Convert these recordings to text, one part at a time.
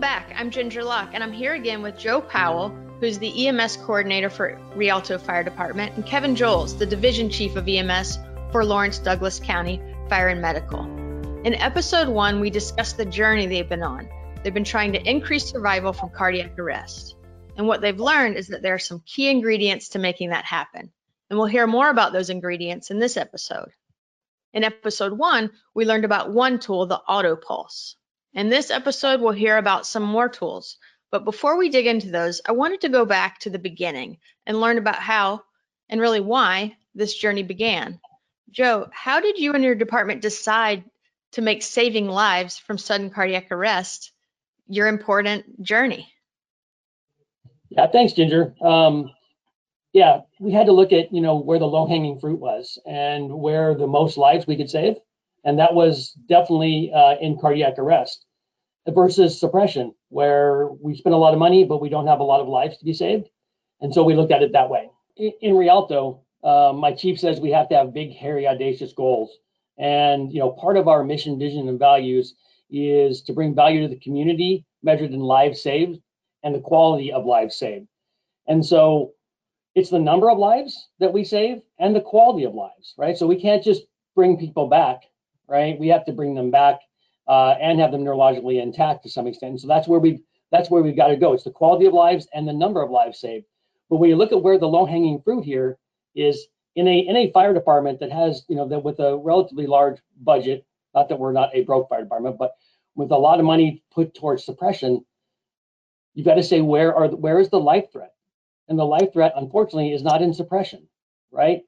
Welcome back. I'm Ginger Locke, and I'm here again with Joe Powell, who's the EMS coordinator for Rialto Fire Department, and Kevin Joles, the division chief of EMS for Lawrence Douglas County Fire and Medical. In episode 1, we discussed the journey they've been on. They've been trying to increase survival from cardiac arrest. And what they've learned is that there are some key ingredients to making that happen. And we'll hear more about those ingredients in this episode. In episode 1, we learned about one tool, the auto pulse. In this episode, we'll hear about some more tools. But before we dig into those, I wanted to go back to the beginning and learn about how and really why this journey began. Joe, how did you and your department decide to make saving lives from sudden cardiac arrest your important journey? Yeah, thanks, Ginger. We had to look at, where the low-hanging fruit was and where the most lives we could save. And that was definitely in cardiac arrest versus suppression, where we spend a lot of money, but we don't have a lot of lives to be saved. And so we looked at it that way. In Rialto, my chief says we have to have big, hairy, audacious goals. And, part of our mission, vision, and values is to bring value to the community measured in lives saved and the quality of lives saved. And so it's the number of lives that we save and the quality of lives, right? So we can't just bring people back, right? We have to bring them back and have them neurologically intact to some extent. And so that's where we've got to go. It's the quality of lives and the number of lives saved. But when you look at where the low-hanging fruit here is in a fire department that has, that with a relatively large budget, not that we're not a broke fire department, but with a lot of money put towards suppression, you've got to say, where is the life threat? And the life threat, unfortunately, is not in suppression, right?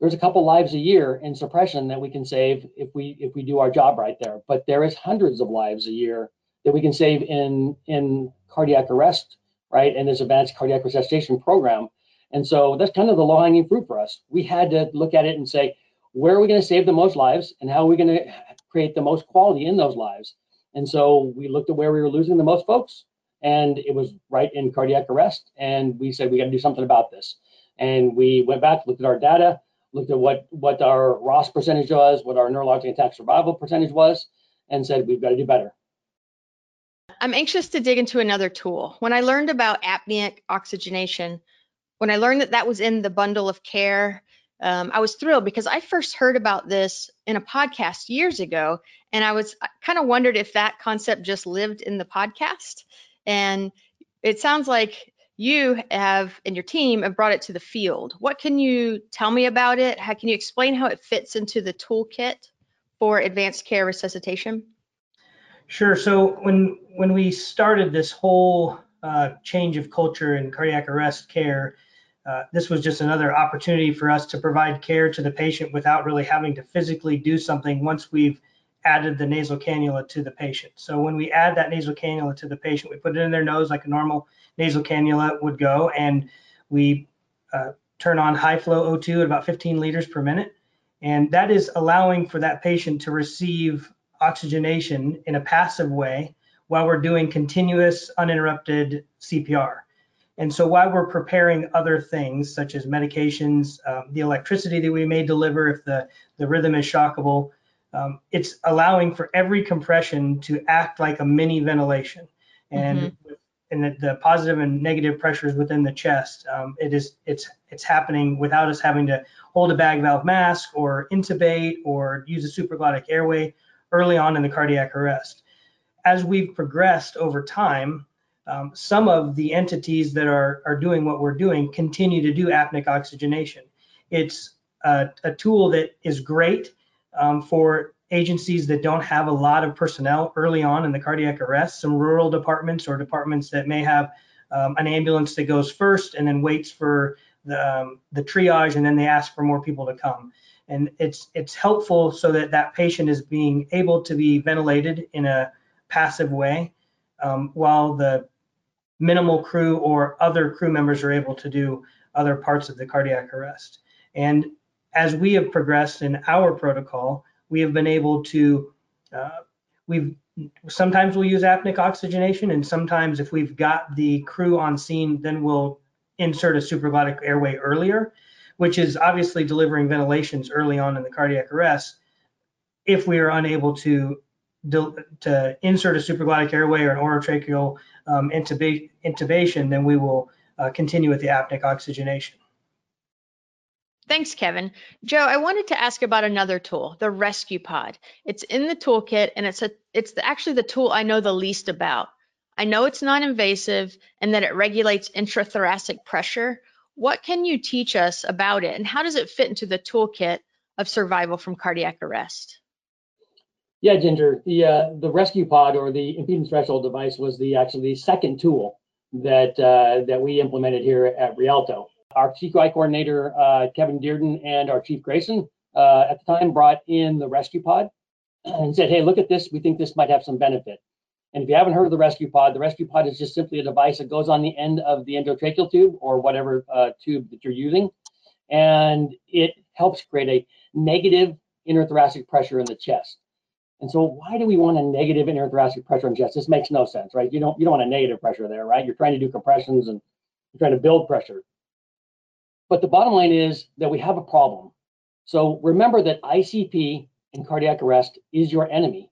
There's a couple lives a year in suppression that we can save if we do our job right there. But there is hundreds of lives a year that we can save in cardiac arrest, right? And this advanced cardiac resuscitation program. And so that's kind of the low-hanging fruit for us. We had to look at it and say, where are we going to save the most lives and how are we going to create the most quality in those lives? And so we looked at where we were losing the most folks, and it was right in cardiac arrest. And we said, we got to do something about this. And we went back, looked at our data, looked at what our ROS percentage was, what our neurologic attack survival percentage was, and said, we've got to do better. I'm anxious to dig into another tool. When I learned about apneic oxygenation, when I learned that was in the bundle of care, I was thrilled because I first heard about this in a podcast years ago, and I kind of wondered if that concept just lived in the podcast. And it sounds like you have, and your team have brought it to the field. What can you tell me about it? How can you explain how it fits into the toolkit for advanced care resuscitation? Sure. So when we started this whole change of culture in cardiac arrest care, this was just another opportunity for us to provide care to the patient without really having to physically do something once we've added the nasal cannula to the patient. So when we add that nasal cannula to the patient, we put it in their nose like a normal nasal cannula would go, and we turn on high flow O2 at about 15 liters per minute. And that is allowing for that patient to receive oxygenation in a passive way while we're doing continuous uninterrupted CPR. And so while we're preparing other things such as medications, the electricity that we may deliver if the rhythm is shockable, it's allowing for every compression to act like a mini ventilation. And the positive and negative pressures within the chest, it's happening without us having to hold a bag valve mask or intubate or use a supraglottic airway early on in the cardiac arrest. As we've progressed over time, some of the entities that are doing what we're doing continue to do apneic oxygenation. It's a tool that is great for agencies that don't have a lot of personnel early on in the cardiac arrest, some rural departments or departments that may have an ambulance that goes first and then waits for the triage, and then they ask for more people to come. And it's helpful so that patient is being able to be ventilated in a passive way while the minimal crew or other crew members are able to do other parts of the cardiac arrest. And as we have progressed in our protocol, we have been able to, sometimes we'll use apneic oxygenation, and sometimes if we've got the crew on scene, then we'll insert a supraglottic airway earlier, which is obviously delivering ventilations early on in the cardiac arrest if we are unable to to insert a supraglottic airway or an orotracheal intubation, then we will continue with the apneic oxygenation. Thanks, Kevin. Joe, I wanted to ask about another tool, the Rescue Pod. It's in the toolkit, and it's actually the tool I know the least about. I know it's non-invasive and that it regulates intrathoracic pressure. What can you teach us about it, and how does it fit into the toolkit of survival from cardiac arrest? Yeah, Ginger, the Rescue Pod, or the impedance threshold device, was actually the second tool that that we implemented here at Rialto. Our chief guide coordinator, Kevin Dearden, and our chief Grayson at the time brought in the Rescue Pod and said, hey, look at this. We think this might have some benefit. And if you haven't heard of the Rescue Pod is just simply a device that goes on the end of the endotracheal tube or whatever tube that you're using. And it helps create a negative interthoracic pressure in the chest. And so why do we want a negative interthoracic pressure in the chest? This makes no sense, right? You don't want a negative pressure there, right? You're trying to do compressions and you're trying to build pressure. But the bottom line is that we have a problem. So remember that ICP and cardiac arrest is your enemy.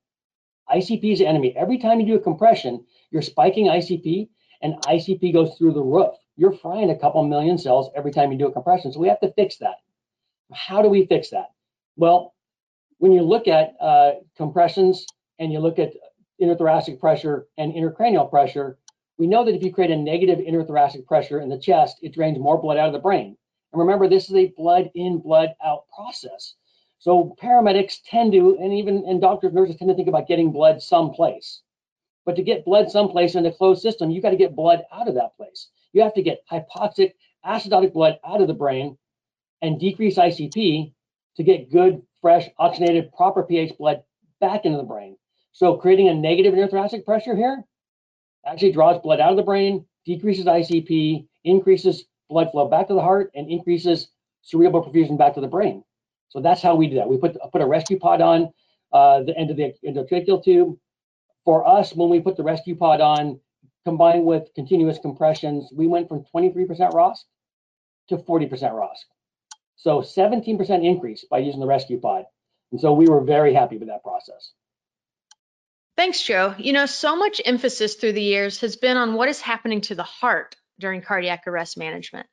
ICP is the enemy. Every time you do a compression, you're spiking ICP, and ICP goes through the roof. You're frying a couple million cells every time you do a compression. So we have to fix that. How do we fix that? Well, when you look at compressions and you look at interthoracic pressure and intracranial pressure, we know that if you create a negative interthoracic pressure in the chest, it drains more blood out of the brain. And remember, this is a blood in, blood out process. So paramedics tend to, and doctors, nurses tend to think about getting blood someplace. But to get blood someplace in a closed system, you got to get blood out of that place. You have to get hypoxic, acidotic blood out of the brain and decrease ICP to get good, fresh, oxygenated, proper pH blood back into the brain. So creating a negative interthoracic pressure here actually draws blood out of the brain, decreases ICP, increases blood flow back to the heart, and increases cerebral perfusion back to the brain. So that's how we do that. We put a Rescue Pod on the end of the endotracheal tube. For us, when we put the Rescue Pod on, combined with continuous compressions, we went from 23% ROSC to 40% ROSC. So 17% increase by using the Rescue Pod. And so we were very happy with that process. Thanks, Joe. You know, so much emphasis through the years has been on what is happening to the heart during cardiac arrest management.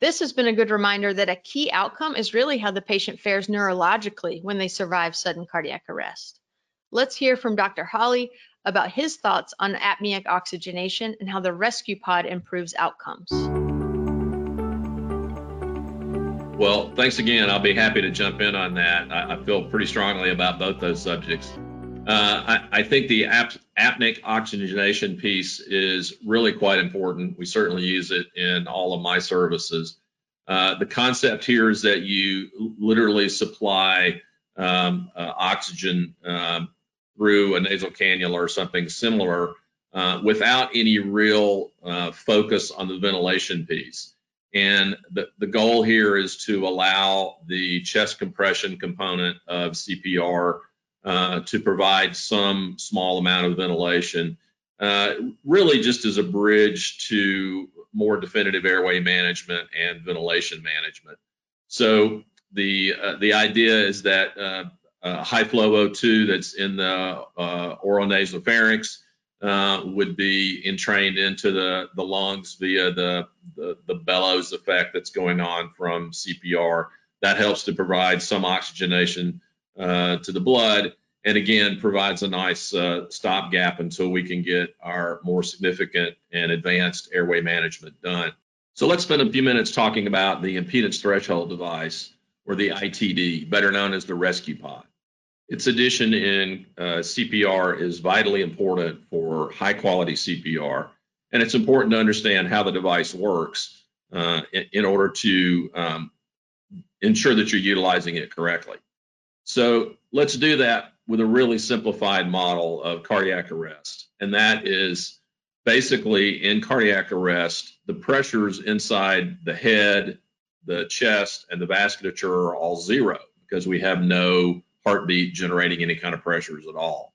This has been a good reminder that a key outcome is really how the patient fares neurologically when they survive sudden cardiac arrest. Let's hear from Dr. Holly about his thoughts on apneic oxygenation and how the Rescue Pod improves outcomes. Well, thanks again. I'll be happy to jump in on that. I feel pretty strongly about both those subjects. I think the apneic oxygenation piece is really quite important. We certainly use it in all of my services. The concept here is that you literally supply oxygen through a nasal cannula or something similar without any real focus on the ventilation piece. And the goal here is to allow the chest compression component of CPR to provide some small amount of ventilation, really just as a bridge to more definitive airway management and ventilation management. So the idea is that high flow O2 that's in the oral nasopharynx would be entrained into the lungs via the bellows effect that's going on from CPR. That helps to provide some oxygenation to the blood, and again provides a nice stopgap until we can get our more significant and advanced airway management done. So let's spend a few minutes talking about the impedance threshold device, or the ITD, better known as the Rescue Pod. Its addition in CPR is vitally important for high quality CPR, and it's important to understand how the device works in order to ensure that you're utilizing it correctly. So let's do that with a really simplified model of cardiac arrest. And that is basically, in cardiac arrest, the pressures inside the head, the chest, and the vasculature are all zero because we have no heartbeat generating any kind of pressures at all.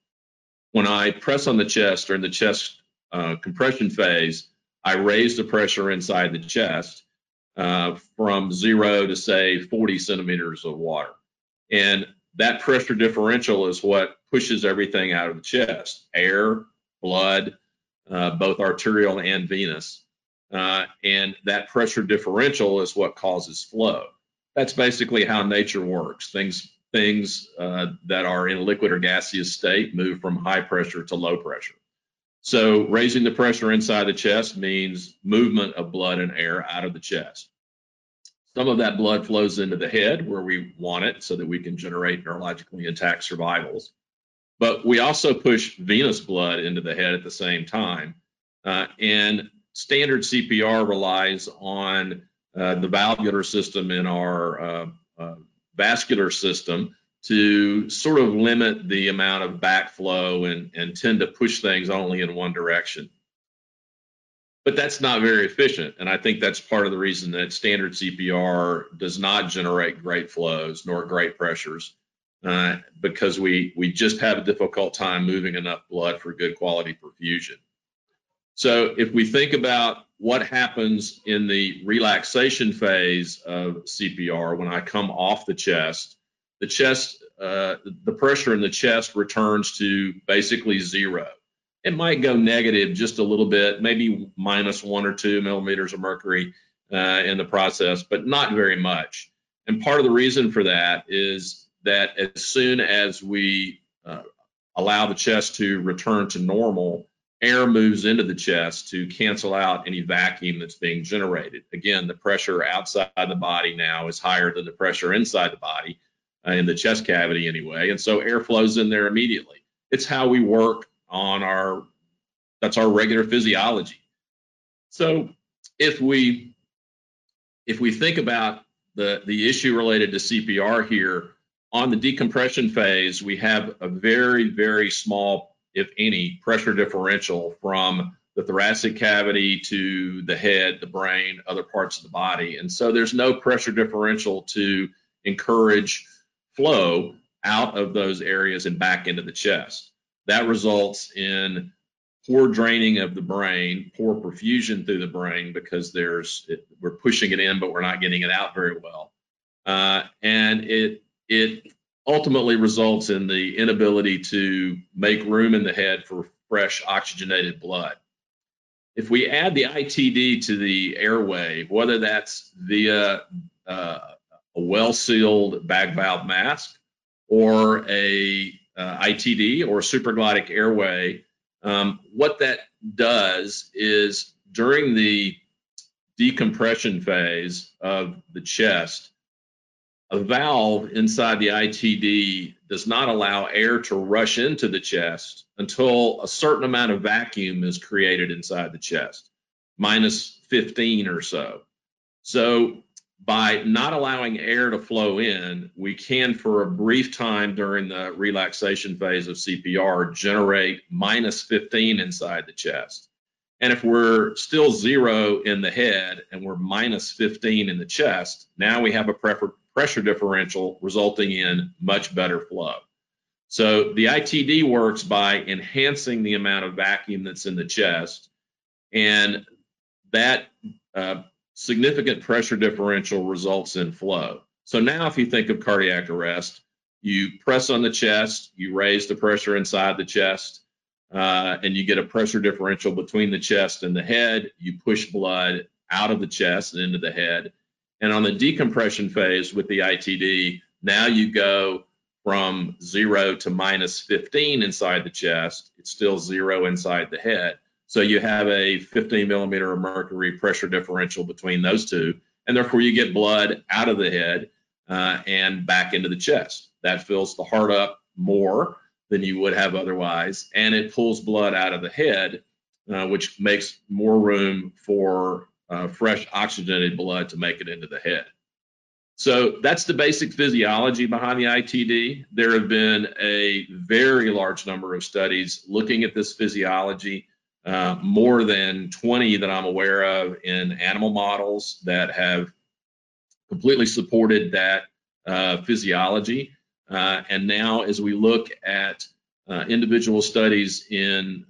When I press on the chest during the chest compression phase, I raise the pressure inside the chest from zero to, say, 40 centimeters of water. And that pressure differential is what pushes everything out of the chest, air, blood, both arterial and venous. And that pressure differential is what causes flow. That's basically how nature works. Things that are in a liquid or gaseous state move from high pressure to low pressure. So raising the pressure inside the chest means movement of blood and air out of the chest. Some of that blood flows into the head where we want it so that we can generate neurologically intact survivals. But we also push venous blood into the head at the same time. And standard CPR relies on the valvular system in our vascular system to sort of limit the amount of backflow and tend to push things only in one direction. But that's not very efficient, and I think that's part of the reason that standard CPR does not generate great flows nor great pressures, because we just have a difficult time moving enough blood for good quality perfusion. So if we think about what happens in the relaxation phase of CPR when I come off the chest, the pressure in the chest returns to basically zero. It might go negative just a little bit, maybe -1 or 2 millimeters of mercury in the process, but not very much. And part of the reason for that is that as soon as we allow the chest to return to normal, air moves into the chest to cancel out any vacuum that's being generated. Again, the pressure outside the body now is higher than the pressure inside the body, in the chest cavity anyway, and so air flows in there immediately. It's how we work on that's our regular physiology. So if we think about the issue related to CPR here, on the decompression phase, we have a very, very small, if any, pressure differential from the thoracic cavity to the head, the brain, other parts of the body. And so there's no pressure differential to encourage flow out of those areas and back into the chest. That results in poor draining of the brain, poor perfusion through the brain, because we're pushing it in, but we're not getting it out very well. And it ultimately results in the inability to make room in the head for fresh oxygenated blood. If we add the ITD to the airway, whether that's via a well-sealed bag valve mask or a ITD or supraglottic airway, what that does is during the decompression phase of the chest, a valve inside the ITD does not allow air to rush into the chest until a certain amount of vacuum is created inside the chest, -15 or so. So by not allowing air to flow in, we can, for a brief time during the relaxation phase of CPR, generate -15 inside the chest. And if we're still zero in the head and we're -15 in the chest, now we have a pressure differential resulting in much better flow. So the ITD works by enhancing the amount of vacuum that's in the chest, and that significant pressure differential results in flow. So now if you think of cardiac arrest, you press on the chest, you raise the pressure inside the chest, and you get a pressure differential between the chest and the head. You push blood out of the chest and into the head. And on the decompression phase with the ITD, now you go from zero to -15 inside the chest. It's still zero inside the head. So you have a 15 mmHg pressure differential between those two. And therefore you get blood out of the head and back into the chest. That fills the heart up more than you would have otherwise. And it pulls blood out of the head, which makes more room for fresh oxygenated blood to make it into the head. So that's the basic physiology behind the ITD. There have been a very large number of studies looking at this physiology, more than 20 that I'm aware of in animal models that have completely supported that physiology. And now as we look at individual studies in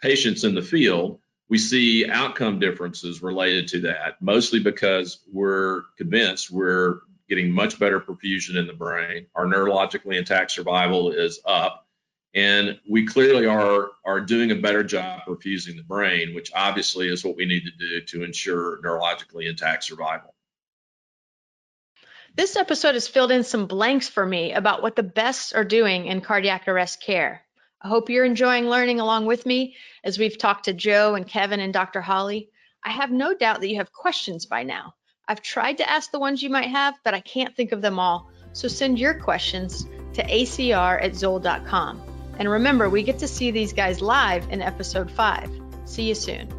patients in the field, we see outcome differences related to that, mostly because we're convinced we're getting much better perfusion in the brain. Our neurologically intact survival is up, And we clearly are doing a better job perfusing the brain, which obviously is what we need to do to ensure neurologically intact survival. This episode has filled in some blanks for me about what the best are doing in cardiac arrest care. I hope you're enjoying learning along with me as we've talked to Joe and Kevin and Dr. Holly. I have no doubt that you have questions by now. I've tried to ask the ones you might have, but I can't think of them all. So send your questions to acr@zoll.com. And remember, we get to see these guys live in episode 5. See you soon.